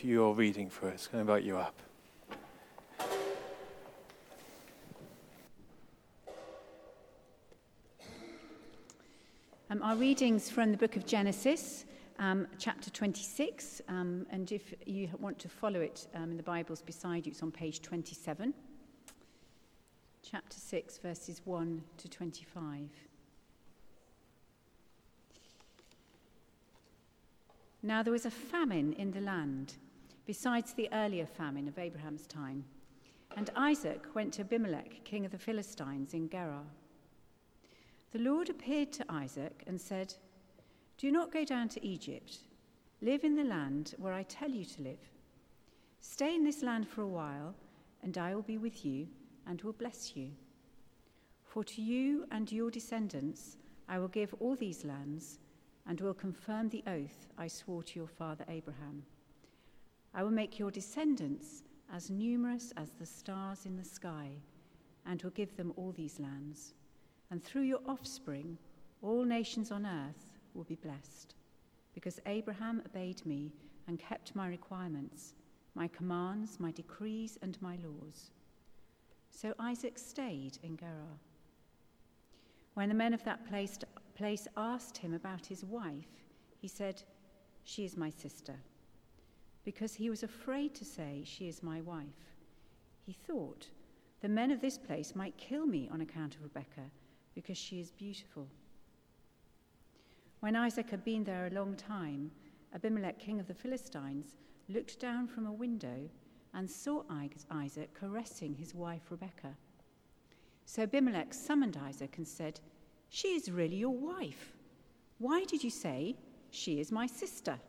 for your reading for us. Can I invite you up? Our readings from the book of Genesis, chapter 26, and if you want to follow it in the Bibles beside you, it's on page 27. Chapter 6, verses 1 to 25. Now there was a famine in the land, besides the earlier famine of Abraham's time, and Isaac went to Abimelech, king of the Philistines, in Gerar. The Lord appeared to Isaac and said, "Do not go down to Egypt. Live in the land where I tell you to live. Stay in this land for a while, and I will be with you and will bless you. For to you and your descendants I will give all these lands and will confirm the oath I swore to your father Abraham. I will make your descendants as numerous as the stars in the sky and will give them all these lands. And through your offspring, all nations on earth will be blessed, because Abraham obeyed me and kept my requirements, my commands, my decrees, and my laws." So Isaac stayed in Gerar. When the men of that place asked him about his wife, he said, "She is my sister," because he was afraid to say, "She is my wife." He thought, "The men of this place might kill me on account of Rebekah, because she is beautiful." When Isaac had been there a long time, Abimelech, king of the Philistines, looked down from a window and saw Isaac caressing his wife Rebekah. So Abimelech summoned Isaac and said, "She is really your wife. Why did you say, 'She is my sister'?"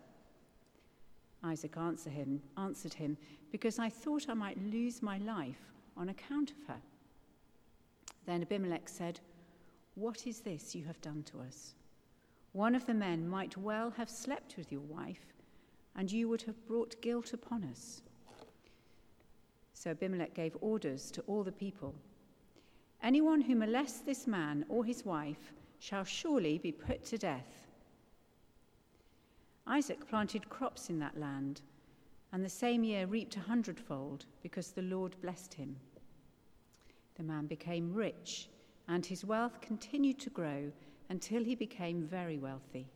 Isaac answered him, "Because I thought I might lose my life on account of her." Then Abimelech said, "What is this you have done to us? One of the men might well have slept with your wife, and you would have brought guilt upon us." So Abimelech gave orders to all the people, "Anyone who molests this man or his wife shall surely be put to death." Isaac planted crops in that land, and the same year reaped 100-fold, because the Lord blessed him. The man became rich, and his wealth continued to grow until he became very wealthy.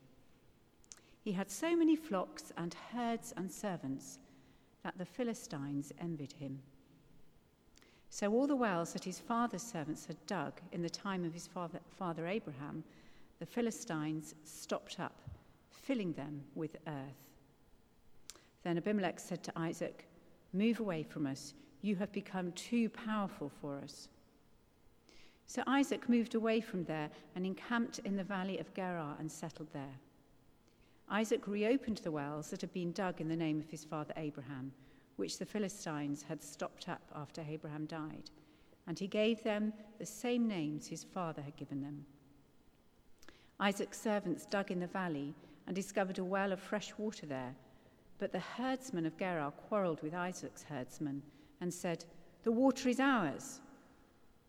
He had so many flocks and herds and servants that the Philistines envied him. So all the wells that his father's servants had dug in the time of his father Abraham, the Philistines stopped up, filling them with earth. Then Abimelech said to Isaac, "Move away from us. You have become too powerful for us." So Isaac moved away from there and encamped in the valley of Gerar and settled there. Isaac reopened the wells that had been dug in the name of his father Abraham, which the Philistines had stopped up after Abraham died, and he gave them the same names his father had given them. Isaac's servants dug in the valley and discovered a well of fresh water there, but the herdsmen of Gerar quarreled with Isaac's herdsmen and said, "The water is ours."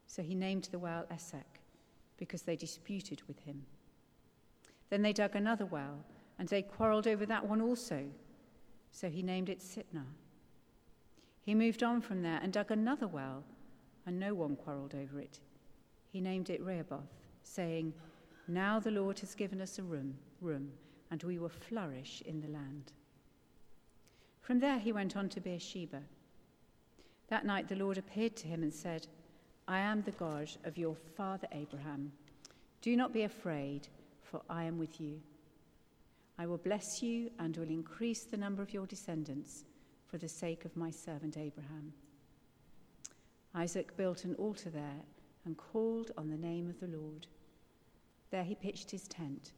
So he named the well Essek, because they disputed with him. Then they dug another well, and they quarreled over that one also. So he named it Sitnah. He moved on from there and dug another well, and no one quarreled over it. He named it Rehoboth, saying, "Now the Lord has given us a room, and we will flourish in the land." From there he went on to Beersheba. That night the Lord appeared to him and said, "I am the God of your father Abraham. Do not be afraid, for I am with you. I will bless you and will increase the number of your descendants for the sake of my servant Abraham." Isaac built an altar there and called on the name of the Lord. There he pitched his tent,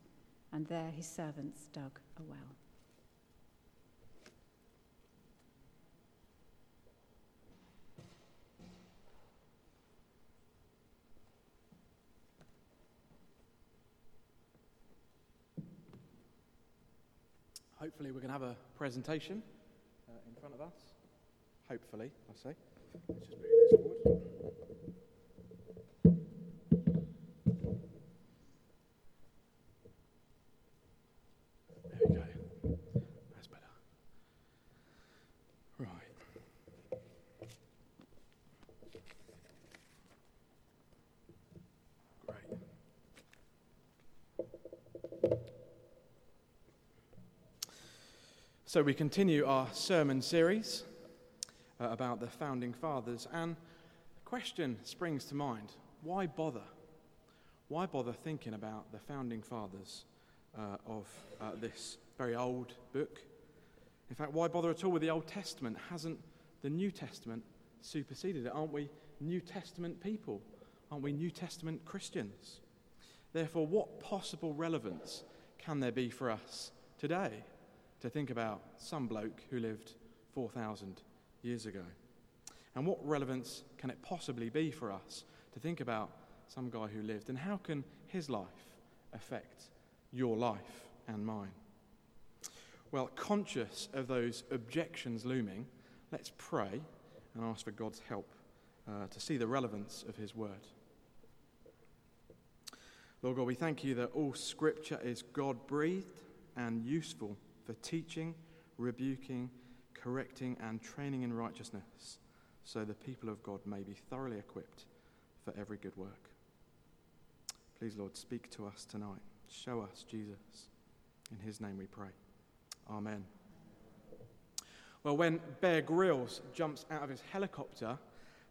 and there his servants dug a well. Hopefully we're going to have a presentation in front of us. Hopefully, I say. Let's just move this forward. There we go. That's better. So we continue our sermon series about the Founding Fathers, and the question springs to mind, why bother? Why bother thinking about the Founding Fathers of this very old book? In fact, why bother at all with the Old Testament? Hasn't the New Testament superseded it? Aren't we New Testament people? Aren't we New Testament Christians? Therefore, what possible relevance can there be for us today to think about some bloke who lived 4,000 years ago? And what relevance can it possibly be for us to think about some guy who lived? And how can his life affect your life and mine? Well, conscious of those objections looming, let's pray and ask for God's help to see the relevance of his word. Lord God, we thank you that all scripture is God-breathed and useful for teaching, rebuking, correcting, and training in righteousness, so the people of God may be thoroughly equipped for every good work. Please, Lord, speak to us tonight. Show us Jesus. In his name we pray. Amen. Well, when Bear Grylls jumps out of his helicopter,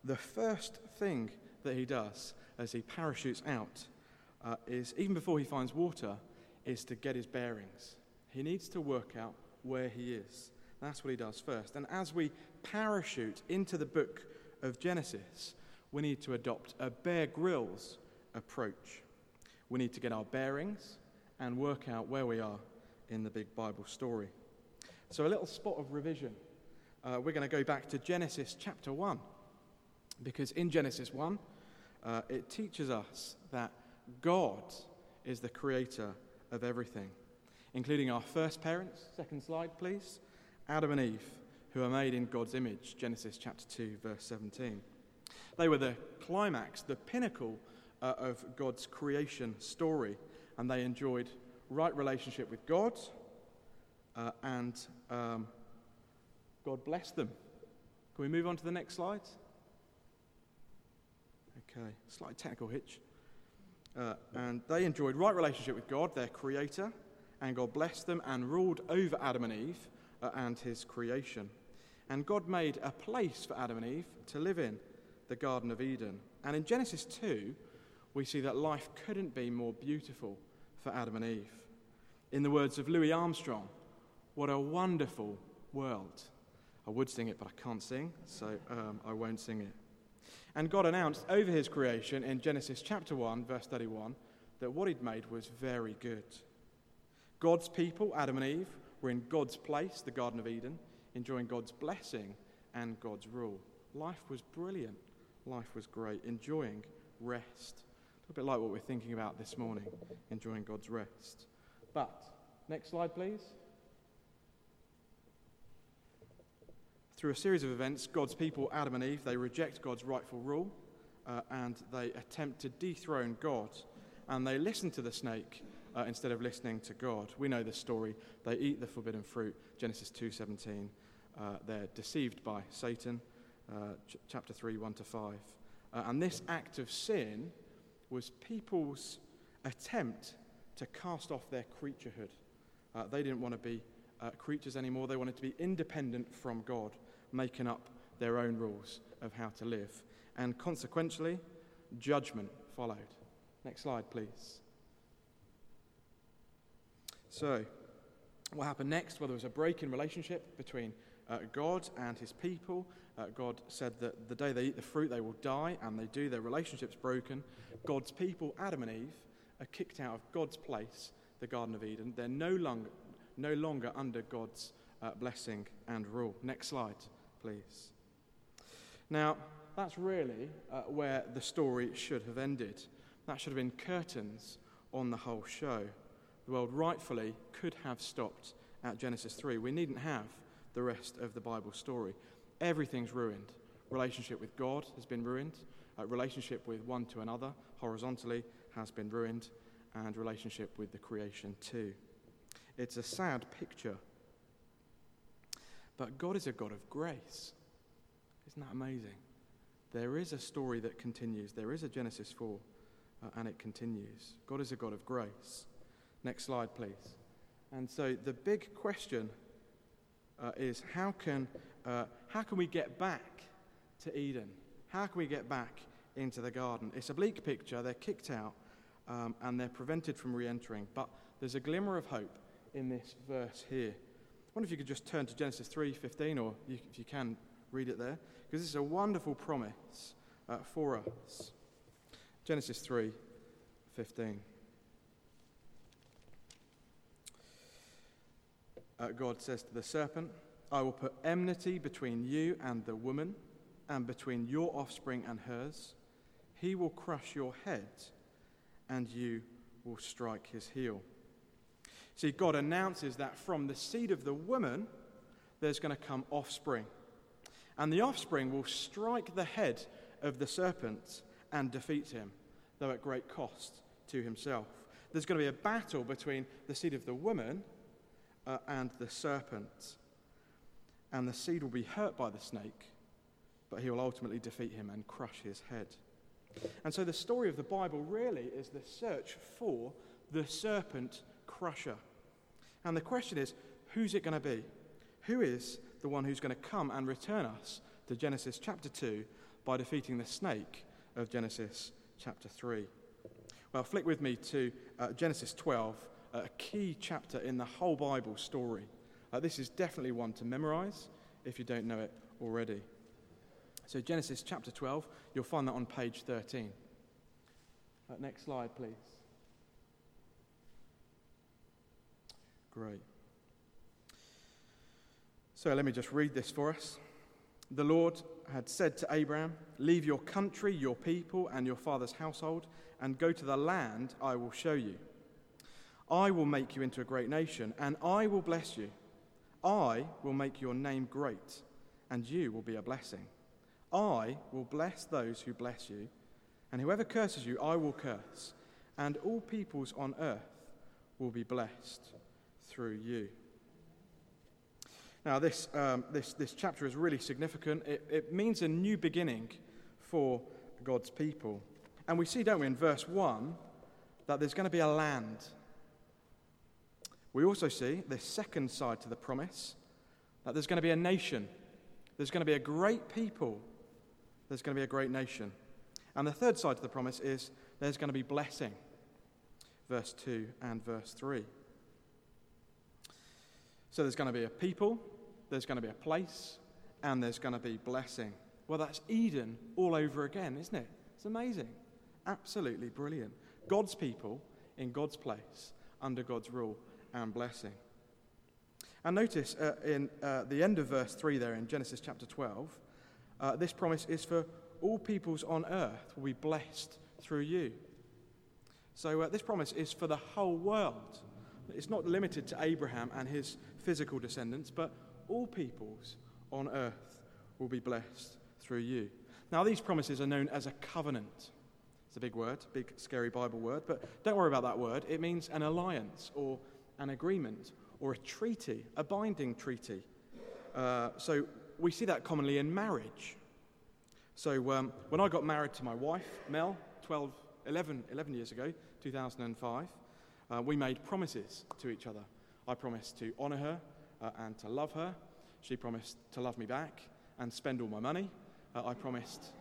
the first thing that he does as he parachutes out is, even before he finds water, is to get his bearings. He needs to work out where he is. That's what he does first. And as we parachute into the book of Genesis, we need to adopt a Bear Grylls approach. We need to get our bearings and work out where we are in the big Bible story. So a little spot of revision. We're going to go back to Genesis chapter 1, because in Genesis 1, it teaches us that God is the creator of everything, including our first parents, second slide please, Adam and Eve, who are made in God's image, Genesis chapter 2, verse 17. They were the climax, the pinnacle of God's creation story, and they enjoyed right relationship with God, and God blessed them. Can we move on to the next slide? Okay, slight technical hitch. And they enjoyed right relationship with God, their creator, and God blessed them and ruled over Adam and Eve and his creation. And God made a place for Adam and Eve to live in, the Garden of Eden. And in Genesis 2, we see that life couldn't be more beautiful for Adam and Eve. In the words of Louis Armstrong, what a wonderful world. I would sing it, but I can't sing, so I won't sing it. And God announced over his creation in Genesis chapter 1, verse 31, that what he'd made was very good. God's people, Adam and Eve, were in God's place, the Garden of Eden, enjoying God's blessing and God's rule. Life was brilliant. Life was great. Enjoying rest. A bit like what we're thinking about this morning, enjoying God's rest. But, next slide please. Through a series of events, God's people, Adam and Eve, they reject God's rightful rule, and they attempt to dethrone God, and they listen to the snake instead of listening to God. We know the story. They eat the forbidden fruit, Genesis 2:17. They're deceived by Satan, chapter 3, 1-5. And this act of sin was people's attempt to cast off their creaturehood. They didn't want to be creatures anymore. They wanted to be independent from God, making up their own rules of how to live. And consequentially, judgment followed. Next slide, please. So, what happened next? Well, there was a break in relationship between God and his people. God said that the day they eat the fruit, they will die, and they do. Their relationship's broken. God's people, Adam and Eve, are kicked out of God's place, the Garden of Eden. They're no longer under God's blessing and rule. Next slide, please. Now, that's really where the story should have ended. That should have been curtains on the whole show. The world rightfully could have stopped at Genesis 3. We needn't have the rest of the Bible story. Everything's ruined. Relationship with God has been ruined. Relationship with one to another, horizontally, has been ruined. And relationship with the creation too. It's a sad picture. But God is a God of grace. Isn't that amazing? There is a story that continues. There is a Genesis 4, and it continues. God is a God of grace. Next slide, please. And so the big question is how can we get back to Eden? How can we get back into the garden? It's a bleak picture. They're kicked out and they're prevented from re-entering. But there's a glimmer of hope in this verse here. I wonder if you could just turn to Genesis 3:15, or if you can read it there, because this is a wonderful promise for us. Genesis 3:15. God says to the serpent, "I will put enmity between you and the woman, and between your offspring and hers. He will crush your head, and you will strike his heel." See, God announces that from the seed of the woman, there's going to come offspring. And the offspring will strike the head of the serpent and defeat him, though at great cost to himself. There's going to be a battle between the seed of the woman and the serpent. And the seed will be hurt by the snake, but he will ultimately defeat him and crush his head. And so the story of the Bible really is the search for the serpent crusher. And the question is, who's it going to be? Who is the one who's going to come and return us to Genesis chapter 2 by defeating the snake of Genesis chapter 3? Well, flick with me to Genesis 12, a key chapter in the whole Bible story. This is definitely one to memorize if you don't know it already. So Genesis chapter 12, you'll find that on page 13. Next slide, please. Great. So let me just read this for us. "The Lord had said to Abraham, 'Leave your country, your people, and your father's household, and go to the land I will show you. I will make you into a great nation, and I will bless you. I will make your name great, and you will be a blessing. I will bless those who bless you, and whoever curses you, I will curse, and all peoples on earth will be blessed through you.'" Now, this chapter is really significant. It means a new beginning for God's people. And we see, don't we, in verse 1, that there's going to be a land. We also see this second side to the promise, that there's going to be a nation. There's going to be a great people. There's going to be a great nation. And the third side to the promise is there's going to be blessing. Verse 2 and verse 3. So there's going to be a people, there's going to be a place, and there's going to be blessing. Well, that's Eden all over again, isn't it? It's amazing. Absolutely brilliant. God's people in God's place, under God's rule and blessing. And notice in the end of verse 3 there in Genesis chapter 12, this promise is for all peoples on earth will be blessed through you. So this promise is for the whole world. It's not limited to Abraham and his physical descendants, but all peoples on earth will be blessed through you. Now, these promises are known as a covenant. It's a big word, big scary Bible word, but don't worry about that word. It means an alliance or an agreement or a treaty, a binding treaty. So we see that commonly in marriage. So when I got married to my wife, Mel, 11 years ago, 2005, we made promises to each other. I promised to honour her and to love her. She promised to love me back and spend all my money. I promised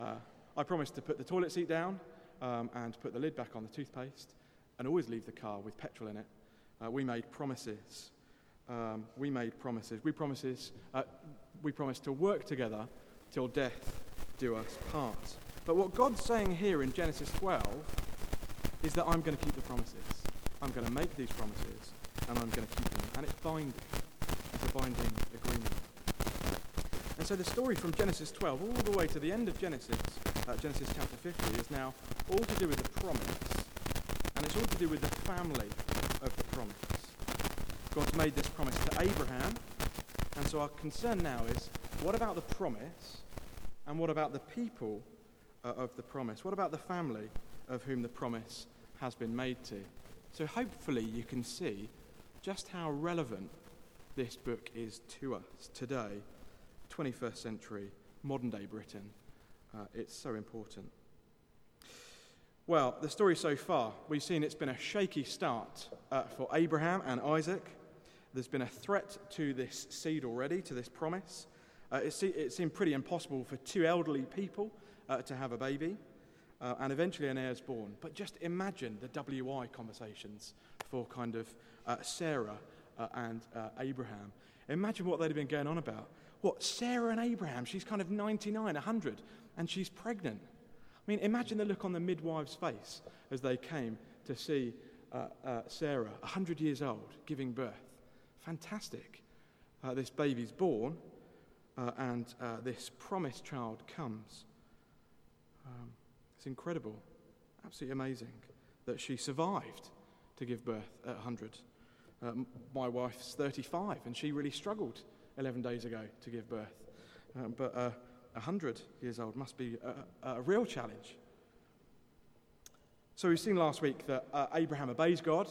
to put the toilet seat down and put the lid back on the toothpaste and always leave the car with petrol in it. We made promises. We promised to work together till death do us part. But what God's saying here in Genesis 12 is that I'm going to keep the promises. I'm going to make these promises, and I'm going to keep them. And it's binding. It's a binding agreement. And so the story from Genesis 12 all the way to the end of Genesis, Genesis chapter 50, is now all to do with the promise. And it's all to do with the family of the promise. God's made this promise to Abraham, and so our concern now is, what about the promise, and what about the people of the promise? What about the family of whom the promise has been made to? So hopefully you can see just how relevant this book is to us today, 21st century, modern day Britain. It's so important. Well, the story so far, we've seen it's been a shaky start for Abraham and Isaac. There's been a threat to this seed already, to this promise. It seemed pretty impossible for two elderly people to have a baby, and eventually an heir is born. But just imagine the WI conversations for kind of Sarah and Abraham. Imagine what they'd have been going on about. What, Sarah and Abraham, she's kind of 99, 100, and she's pregnant. I mean, imagine the look on the midwife's face as they came to see Sarah, 100 years old, giving birth. Fantastic. This baby's born, and this promised child comes. It's incredible, absolutely amazing that she survived to give birth at 100. My wife's 35, and she really struggled 11 days ago to give birth. But 100 years old must be a real challenge. So we've seen last week that Abraham obeys God,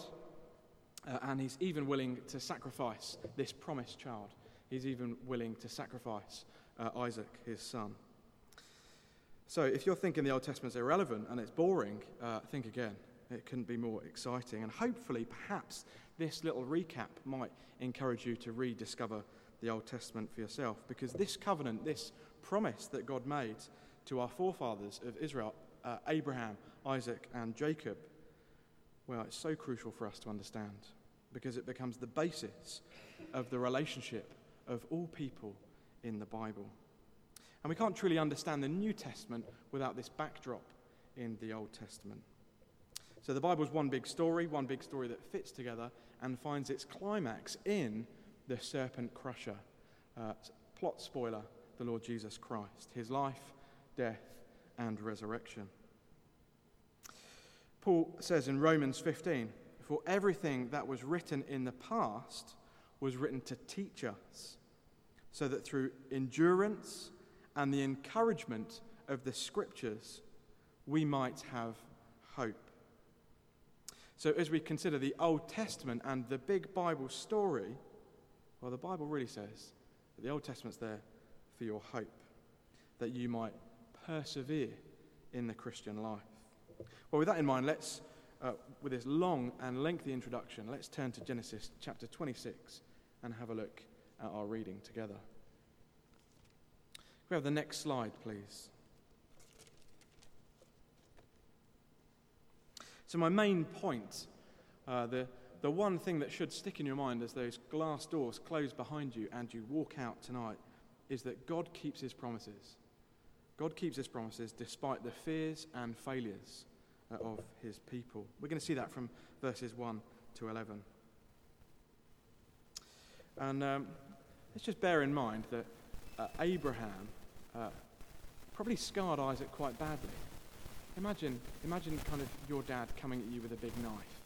and he's even willing to sacrifice this promised child. He's even willing to sacrifice Isaac, his son. So if you're thinking the Old Testament's irrelevant and it's boring, think again. It couldn't be more exciting. And hopefully, perhaps, this little recap might encourage you to rediscover the Old Testament for yourself, because this covenant, this promise that God made to our forefathers of Israel, Abraham, Isaac, and Jacob, well, it's so crucial for us to understand, because it becomes the basis of the relationship of all people in the Bible. And we can't truly understand the New Testament without this backdrop in the Old Testament. So the Bible's one big story that fits together and finds its climax in the serpent crusher. Plot spoiler, the Lord Jesus Christ, his life, death, and resurrection. Paul says in Romans 15, "For everything that was written in the past was written to teach us, so that through endurance and the encouragement of the Scriptures, we might have hope." So as we consider the Old Testament and the big Bible story, well, the Bible really says that the Old Testament's there for your hope, that you might persevere in the Christian life. Well, with that in mind, let's, with this long and lengthy introduction, let's turn to Genesis chapter 26 and have a look at our reading together. Can we have the next slide, please? So my main point, the one thing that should stick in your mind as those glass doors close behind you and you walk out tonight, is that God keeps his promises. God keeps his promises despite the fears and failures of his people. We're going to see that from verses 1 to 11. And let's just bear in mind that Abraham probably scarred Isaac quite badly. Imagine kind of your dad coming at you with a big knife.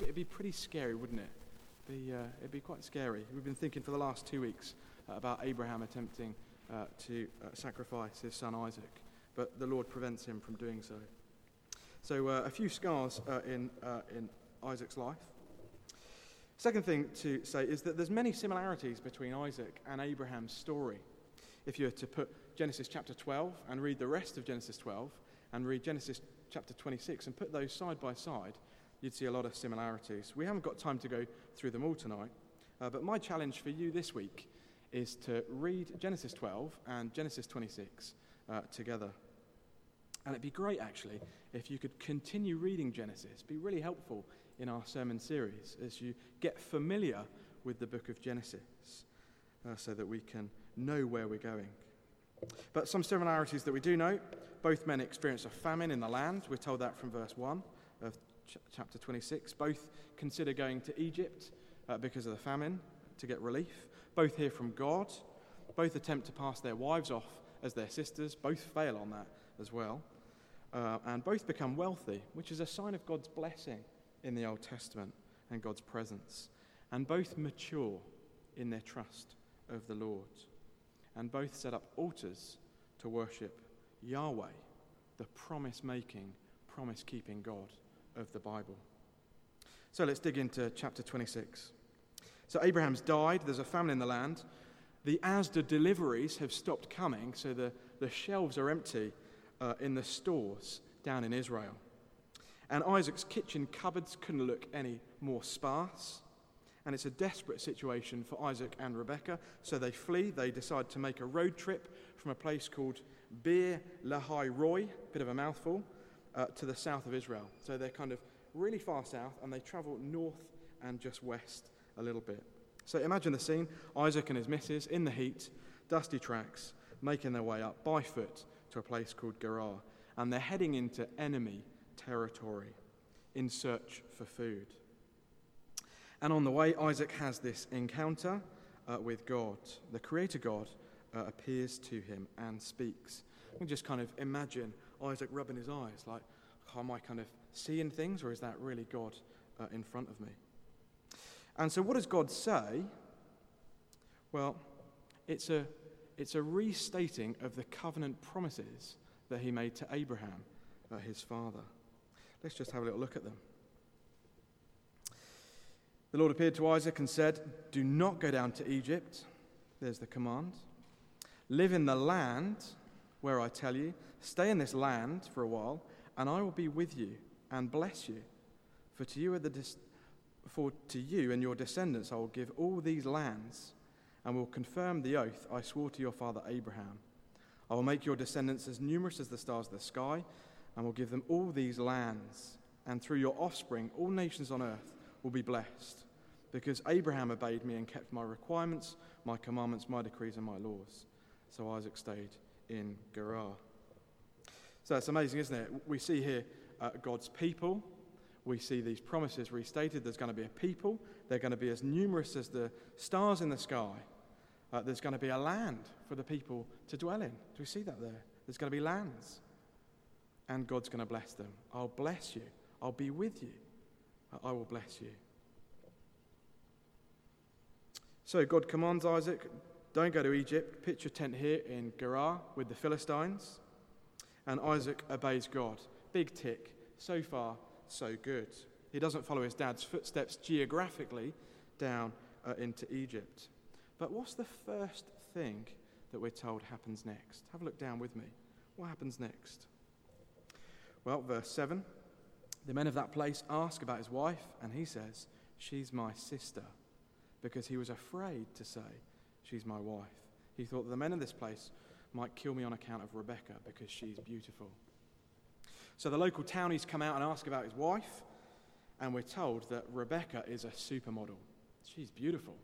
It'd be pretty scary, wouldn't it? It'd be quite scary. We've been thinking for the last 2 weeks about Abraham attempting to sacrifice his son Isaac, but the Lord prevents him from doing so. So a few scars in Isaac's life. Second thing to say is that there's many similarities between Isaac and Abraham's story. If you were to put Genesis chapter 12 and read the rest of Genesis 12 and read Genesis chapter 26 and put those side by side, you'd see a lot of similarities. We haven't got time to go through them all tonight, but my challenge for you this week is to read Genesis 12 and Genesis 26 together. And it'd be great, actually, if you could continue reading Genesis. It'd be really helpful in our sermon series as you get familiar with the book of Genesis, so that we can know where we're going. But some similarities that we do know: both men experienced a famine in the land. We're told that from verse 1 of chapter 26. Both consider going to Egypt because of the famine to get relief. Both hear from God. Both attempt to pass their wives off as their sisters. Both fail on that as well. And both become wealthy, which is a sign of God's blessing in the Old Testament and God's presence. And both mature in their trust of the Lord. And both set up altars to worship Yahweh, the promise-making, promise-keeping God of the Bible. So let's dig into chapter 26. So Abraham's died, there's a famine in the land, the Asda deliveries have stopped coming, so the shelves are empty in the stores down in Israel. And Isaac's kitchen cupboards couldn't look any more sparse. And it's a desperate situation for Isaac and Rebekah. So they flee. They decide to make a road trip from a place called Beer Lahai Roy, bit of a mouthful, to the south of Israel. So they're kind of really far south, and they travel north and just west a little bit. So imagine the scene. Isaac and his missus in the heat, dusty tracks, making their way up by foot to a place called Gerar. And they're heading into enemy territory in search for food. And on the way, Isaac has this encounter with God. The Creator God appears to him and speaks. You can just kind of imagine Isaac rubbing his eyes, like, am I kind of seeing things, or is that really God in front of me? And so what does God say? Well, it's a restating of the covenant promises that he made to Abraham, his father. Let's just have a little look at them. The Lord appeared to Isaac and said, "Do not go down to Egypt." There's the command. "Live in the land where I tell you. Stay in this land for a while, and I will be with you and bless you. For to you and your descendants I will give all these lands, and will confirm the oath I swore to your father Abraham. I will make your descendants as numerous as the stars of the sky, and will give them all these lands. And through your offspring, all nations on earth will be blessed, because Abraham obeyed me and kept my requirements, my commandments, my decrees, and my laws." So Isaac stayed in Gerar. So that's amazing, isn't it? We see here God's people. We see these promises restated. There's going to be a people. They're going to be as numerous as the stars in the sky. There's going to be a land for the people to dwell in. Do we see that there? There's going to be lands. And God's going to bless them. "I'll bless you. I'll be with you. I will bless you." So God commands Isaac, don't go to Egypt. Pitch your tent here in Gerar with the Philistines. And Isaac obeys God. Big tick. So far, so good. He doesn't follow his dad's footsteps geographically down into Egypt. But what's the first thing that we're told happens next? Have a look down with me. What happens next? Well, verse 7. The men of that place ask about his wife, and he says, "She's my sister," because he was afraid to say, "She's my wife." He thought that the men of this place might kill me on account of Rebekah, because she's beautiful. So the local townies come out and ask about his wife, and we're told that Rebekah is a supermodel. She's beautiful.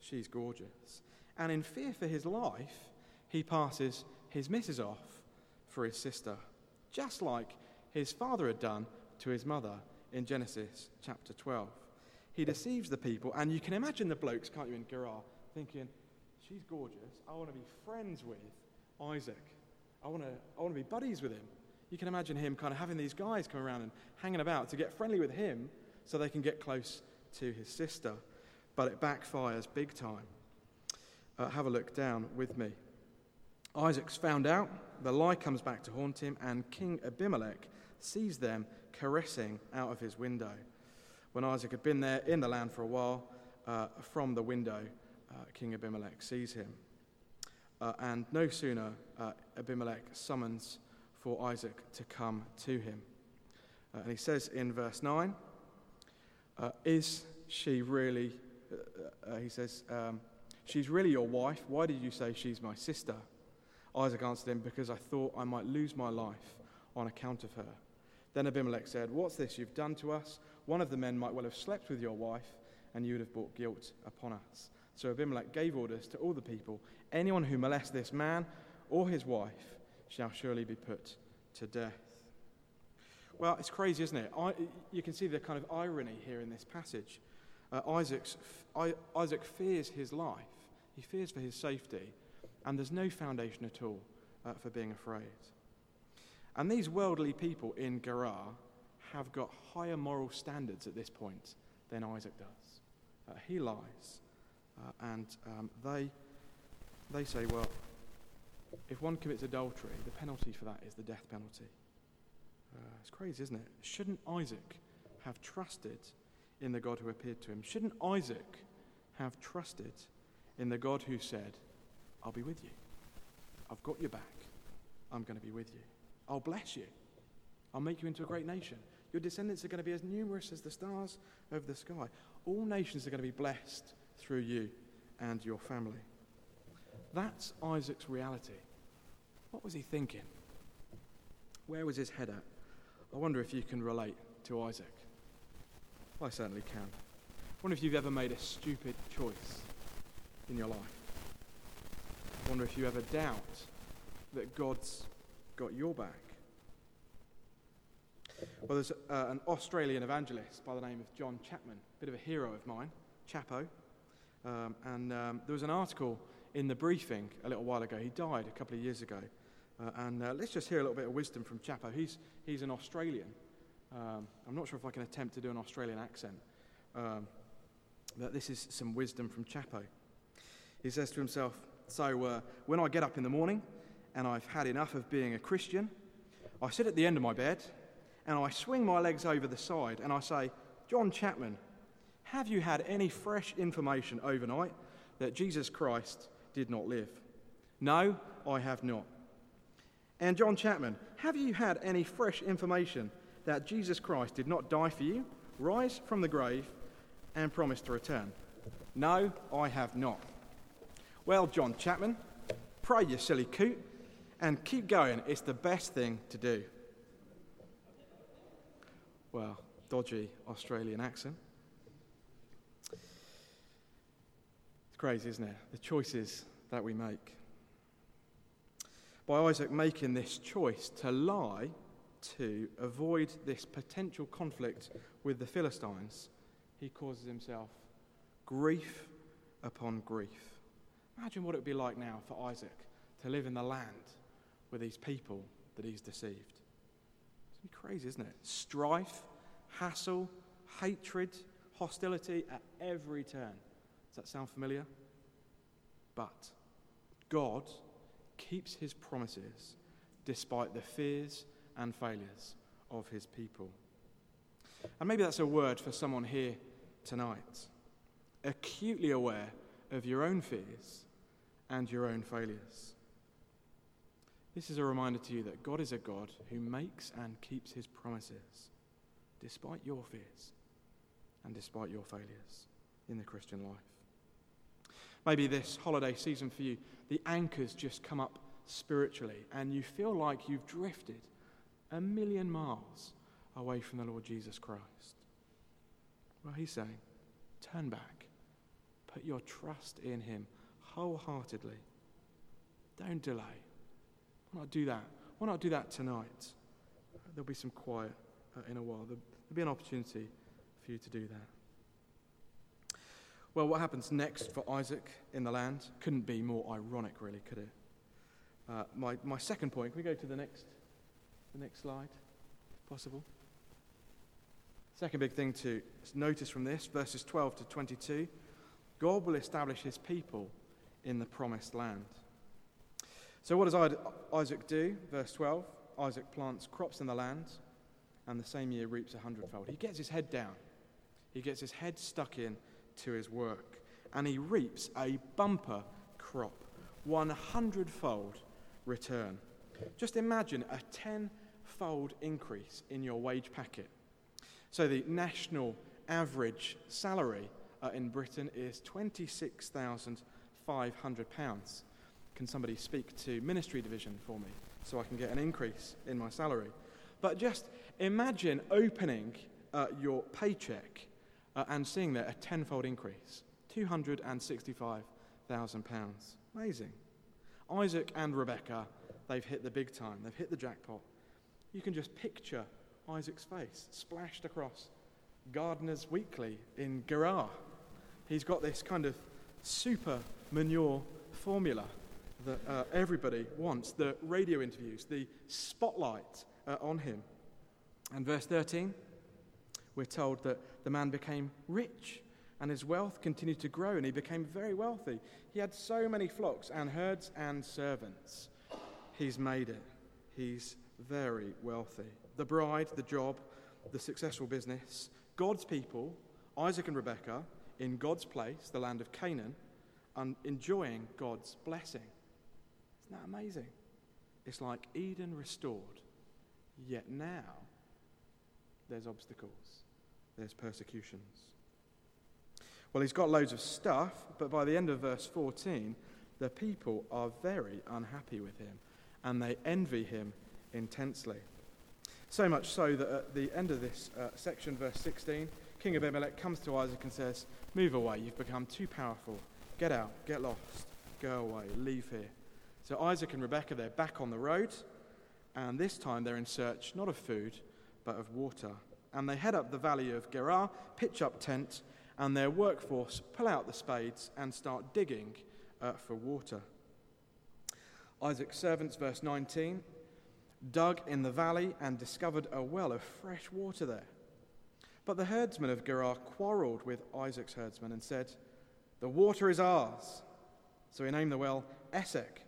She's gorgeous. And in fear for his life, he passes his missus off for his sister, just like his father had done to his mother in Genesis chapter 12. He deceives the people, and you can imagine the blokes, can't you, in Gerar, thinking, "She's gorgeous. I want to be friends with Isaac. I want to be buddies with him." You can imagine him kind of having these guys come around and hanging about to get friendly with him so they can get close to his sister. But it backfires big time. Have a look down with me. Isaac's found out. The lie comes back to haunt him, and King Abimelech sees them caressing out of his window. When Isaac had been there in the land for a while, from the window, King Abimelech sees him. And no sooner Abimelech summons for Isaac to come to him. And he says in verse 9, "She's really your wife. Why did you say she's my sister?" Isaac answered him, "Because I thought I might lose my life on account of her." Then Abimelech said, "What's this you've done to us? One of the men might well have slept with your wife, and you would have brought guilt upon us." So Abimelech gave orders to all the people, "Anyone who molests this man or his wife shall surely be put to death." Well, it's crazy, isn't it? You can see the kind of irony here in this passage. Isaac fears his life. He fears for his safety. And there's no foundation at all for being afraid. And these worldly people in Gerar have got higher moral standards at this point than Isaac does. He lies. And they say, well, if one commits adultery, the penalty for that is the death penalty. It's crazy, isn't it? Shouldn't Isaac have trusted in the God who appeared to him? Shouldn't Isaac have trusted in the God who said, "I'll be with you. I've got your back. I'm going to be with you. I'll bless you. I'll make you into a great nation. Your descendants are going to be as numerous as the stars of the sky." All nations are going to be blessed through you and your family. That's Isaac's reality. What was he thinking? Where was his head at? I wonder if you can relate to Isaac. I certainly can. I wonder if you've ever made a stupid choice in your life. I wonder if you ever doubt that God's got your back. Well, there's an Australian evangelist by the name of John Chapman, a bit of a hero of mine, Chapo. There was an article in The Briefing a little while ago. He died a couple of years ago. Let's just hear a little bit of wisdom from Chapo. He's an Australian. I'm not sure if I can attempt to do an Australian accent. But this is some wisdom from Chapo. He says to himself, So when I get up in the morning and I've had enough of being a Christian, I sit at the end of my bed and I swing my legs over the side and I say, John Chapman, have you had any fresh information overnight that Jesus Christ did not live? No, I have not. And John Chapman, have you had any fresh information that Jesus Christ did not die for you, rise from the grave, and promise to return? No, I have not. Well, John Chapman, pray you silly coot, and keep going. It's the best thing to do. Well, dodgy Australian accent. It's crazy, isn't it? The choices that we make. By Isaac making this choice to lie to avoid this potential conflict with the Philistines, he causes himself grief upon grief. Imagine what it would be like now for Isaac to live in the land with these people that he's deceived. It's going to be crazy, isn't it? Strife, hassle, hatred, hostility at every turn. Does that sound familiar? But God keeps his promises despite the fears and failures of his people. And maybe that's a word for someone here tonight. Acutely aware of your own fears and your own failures. This is a reminder to you that God is a God who makes and keeps his promises despite your fears and despite your failures in the Christian life. Maybe this holiday season for you, the anchor's just come up spiritually and you feel like you've drifted a million miles away from the Lord Jesus Christ. Well, he's saying, turn back. Put your trust in him wholeheartedly. Don't delay. Why not do that? Why not do that tonight? There'll be some quiet in a while. There'll be an opportunity for you to do that. Well, what happens next for Isaac in the land couldn't be more ironic, really, could it? My second point, can we go to the next slide, if possible? Second big thing to notice from this, verses 12 to 22, God will establish his people in the promised land. So what does Isaac do? Verse 12, Isaac plants crops in the land and the same year reaps 100-fold. He gets his head down. He gets his head stuck in to his work and he reaps a bumper crop, 100-fold return. Just imagine a 10-fold increase in your wage packet. So the national average salary in Britain is £26,500. Can somebody speak to ministry division for me so I can get an increase in my salary? But just imagine opening your paycheck and seeing there a 10-fold increase, £265,000. Amazing. Isaac and Rebekah, they've hit the big time. They've hit the jackpot. You can just picture Isaac's face splashed across Gardener's Weekly in Gerar. He's got this kind of super manure formula that everybody wants, the radio interviews, the spotlight on him. And verse 13, we're told that the man became rich and his wealth continued to grow and he became very wealthy. He had so many flocks and herds and servants. He's made it. He's very wealthy. The bride, the job, the successful business. God's people, Isaac and Rebekah, in God's place, the land of Canaan, and enjoying God's blessing. Isn't that amazing? It's like Eden restored, yet now there's obstacles, there's persecutions. Well, he's got loads of stuff, but by the end of verse 14, the people are very unhappy with him, and they envy him intensely. So much so that at the end of this section, verse 16, King Abimelech comes to Isaac and says, "Move away, you've become too powerful. Get out, get lost, go away, leave here." So Isaac and Rebekah, they're back on the road, and this time they're in search not of food, but of water. And they head up the valley of Gerar, pitch up tent, and their workforce pull out the spades and start digging for water. Isaac's servants, verse 19, dug in the valley and discovered a well of fresh water there. But the herdsmen of Gerar quarreled with Isaac's herdsmen and said, "The water is ours." So he named the well Essek,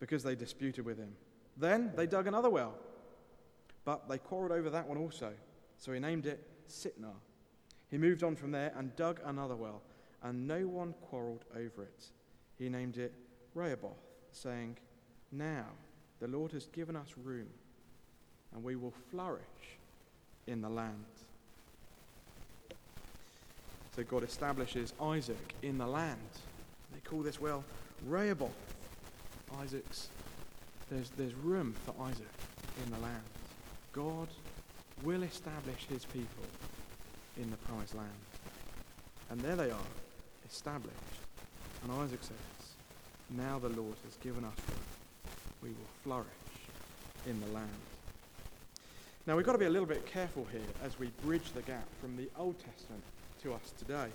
because they disputed with him. Then they dug another well, but they quarreled over that one also. So he named it Sitnah. He moved on from there and dug another well, and no one quarreled over it. He named it Rehoboth, saying, "Now the Lord has given us room, and we will flourish in the land." So God establishes Isaac in the land. They call this well Rehoboth. There's room for Isaac in the land. God will establish his people in the promised land. And there they are, established. And Isaac says, "Now the Lord has given us room. We will flourish in the land." Now we've got to be a little bit careful here as we bridge the gap from the Old Testament to us today.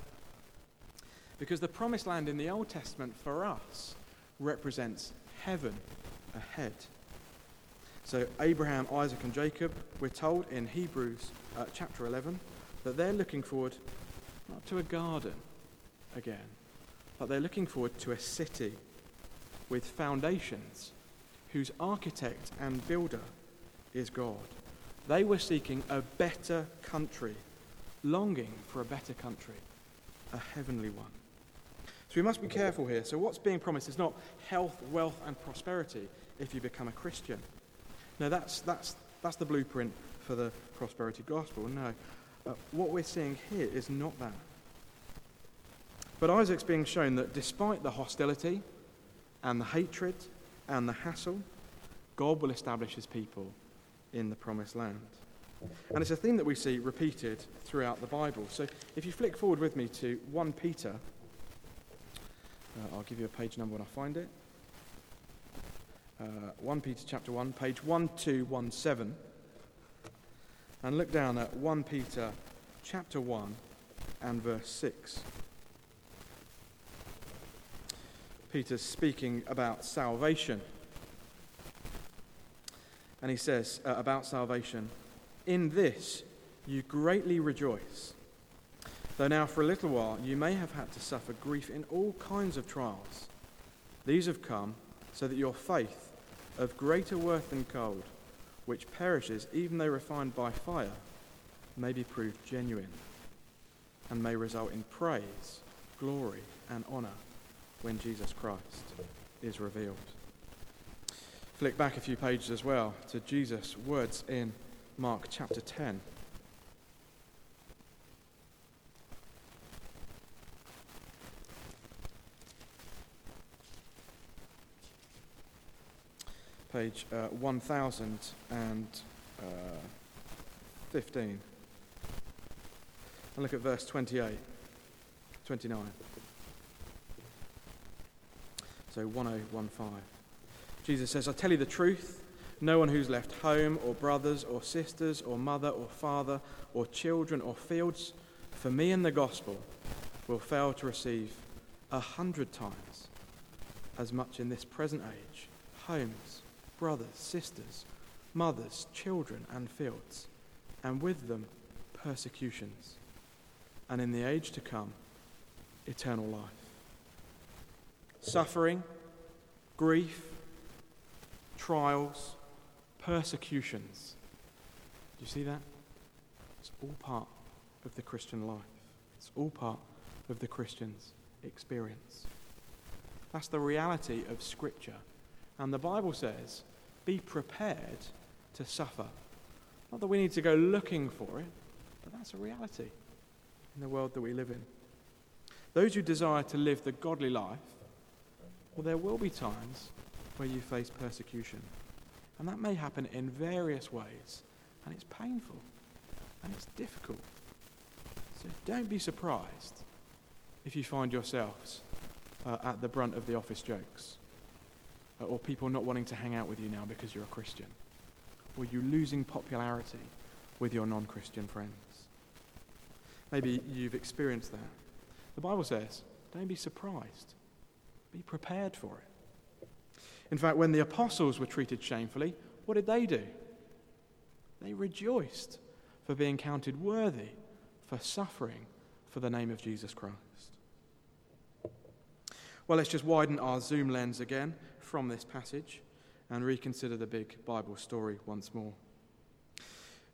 Because the promised land in the Old Testament for us represents heaven ahead. So Abraham, Isaac and Jacob, we're told in Hebrews chapter 11 that they're looking forward not to a garden again, but they're looking forward to a city with foundations whose architect and builder is God. They were seeking a better country, longing for a better country, a heavenly one. So we must be careful here. So what's being promised is not health, wealth and prosperity if you become a Christian. No, that's the blueprint for the prosperity gospel. No, what we're seeing here is not that. But Isaac's being shown that despite the hostility and the hatred and the hassle, God will establish his people in the promised land. And it's a theme that we see repeated throughout the Bible. So if you flick forward with me to 1 Peter, I'll give you a page number when I find it. 1 Peter chapter 1, page 1217. And look down at 1 Peter chapter 1 and verse 6. Peter's speaking about salvation. And he says about salvation, "In this you greatly rejoice, though now for a little while you may have had to suffer grief in all kinds of trials. These have come so that your faith, of greater worth than gold, which perishes even though refined by fire, may be proved genuine and may result in praise, glory and honour when Jesus Christ is revealed." Flick back a few pages as well to Jesus' words in Mark chapter 10. Page 1015. And look at verse 29. So 1015. Jesus says, "I tell you the truth, no one who's left home or brothers or sisters or mother or father or children or fields for me and the gospel will fail to receive 100 times as much in this present age, homes, brothers, sisters, mothers, children and fields, and with them persecutions, and in the age to come, eternal life." Suffering, grief, trials, persecutions. Do you see that? It's all part of the Christian life. It's all part of the Christian's experience. That's the reality of Scripture. And the Bible says, be prepared to suffer. Not that we need to go looking for it, but that's a reality in the world that we live in. Those who desire to live the godly life, well, there will be times where you face persecution. And that may happen in various ways. And it's painful. And it's difficult. So don't be surprised if you find yourselves at the brunt of the office jokes, or people not wanting to hang out with you now because you're a Christian, or you losing popularity with your non-Christian friends. Maybe you've experienced that. The Bible says, don't be surprised. Be prepared for it. In fact, when the apostles were treated shamefully, what did they do? They rejoiced for being counted worthy for suffering for the name of Jesus Christ. Well, let's just widen our zoom lens again from this passage and reconsider the big Bible story once more.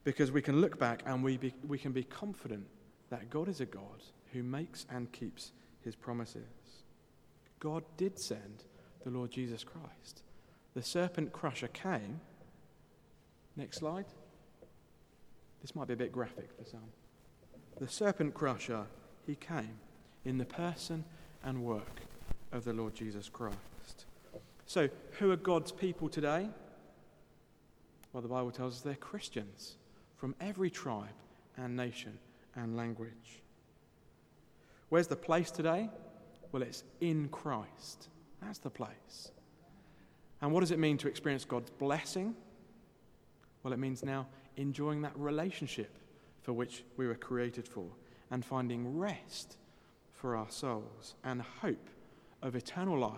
Because we can look back and we can be confident that God is a God who makes and keeps his promises. God did send the Lord Jesus Christ. The serpent crusher came. Next slide. This might be a bit graphic for some. The serpent crusher, he came in the person and work of the Lord Jesus Christ. So, who are God's people today? Well, the Bible tells us they're Christians from every tribe and nation and language. Where's the place today? Well, it's in Christ. That's the place. And what does it mean to experience God's blessing? Well, it means now enjoying that relationship for which we were created for, and finding rest for our souls and hope of eternal life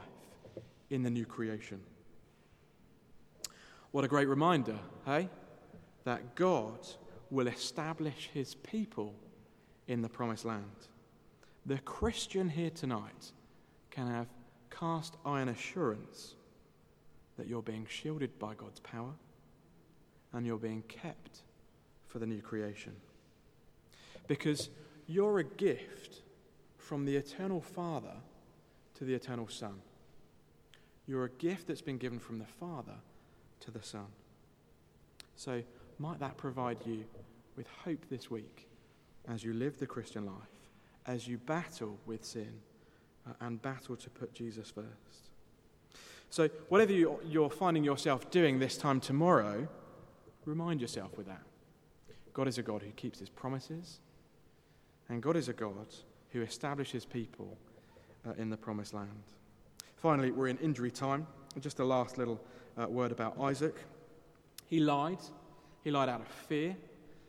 in the new creation. What a great reminder, hey? That God will establish his people in the promised land. The Christian here tonight can have cast iron assurance that you're being shielded by God's power and you're being kept for the new creation. Because you're a gift from the eternal Father to the eternal Son. You're a gift that's been given from the Father to the Son. So might that provide you with hope this week as you live the Christian life, as you battle with sin and battle to put Jesus first. So whatever you're finding yourself doing this time tomorrow, remind yourself with that. God is a God who keeps his promises, and God is a God who establishes people in the promised land. Finally, we're in injury time. Just a last little word about Isaac. He lied. He lied out of fear.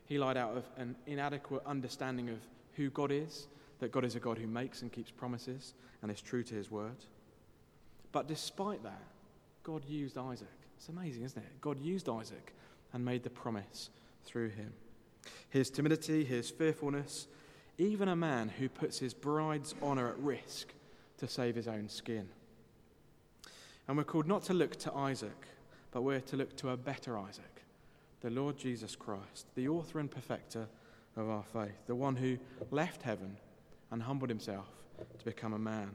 He lied out of an inadequate understanding of who God is, that God is a God who makes and keeps promises and is true to his word. But despite that, God used Isaac. It's amazing, isn't it? God used Isaac and made the promise through him. His timidity, his fearfulness, even a man who puts his bride's honor at risk to save his own skin. And we're called not to look to Isaac, but we're to look to a better Isaac, the Lord Jesus Christ, the author and perfecter of our faith, the one who left heaven and humbled himself to become a man,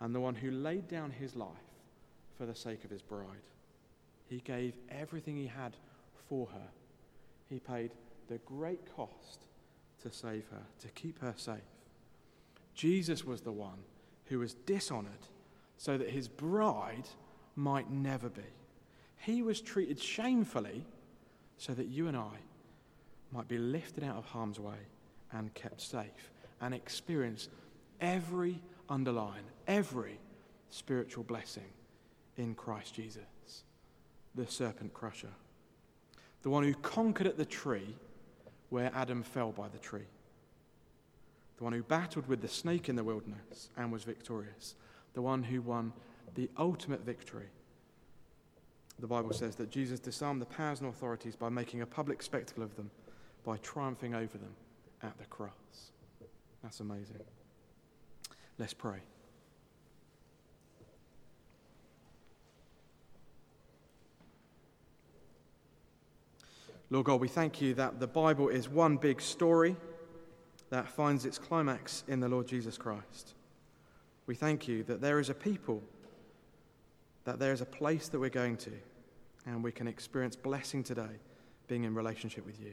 and the one who laid down his life for the sake of his bride. He gave everything he had for her. He paid the great cost to save her, to keep her safe. Jesus was the one who was dishonored so that his bride might never be. He was treated shamefully so that you and I might be lifted out of harm's way and kept safe and experience every every spiritual blessing in Christ Jesus, the serpent crusher, the one who conquered at the tree where Adam fell by the tree, the one who battled with the snake in the wilderness and was victorious, the one who won the ultimate victory. The Bible says that Jesus disarmed the powers and authorities by making a public spectacle of them, by triumphing over them at the cross. That's amazing. Let's pray. Lord God, we thank you that the Bible is one big story that finds its climax in the Lord Jesus Christ. We thank you that there is a people, that there is a place that we're going to, and we can experience blessing today being in relationship with you.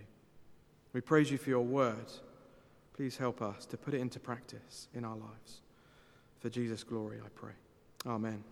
We praise you for your word, Please help us to put it into practice in our lives. For Jesus' glory, I pray. Amen.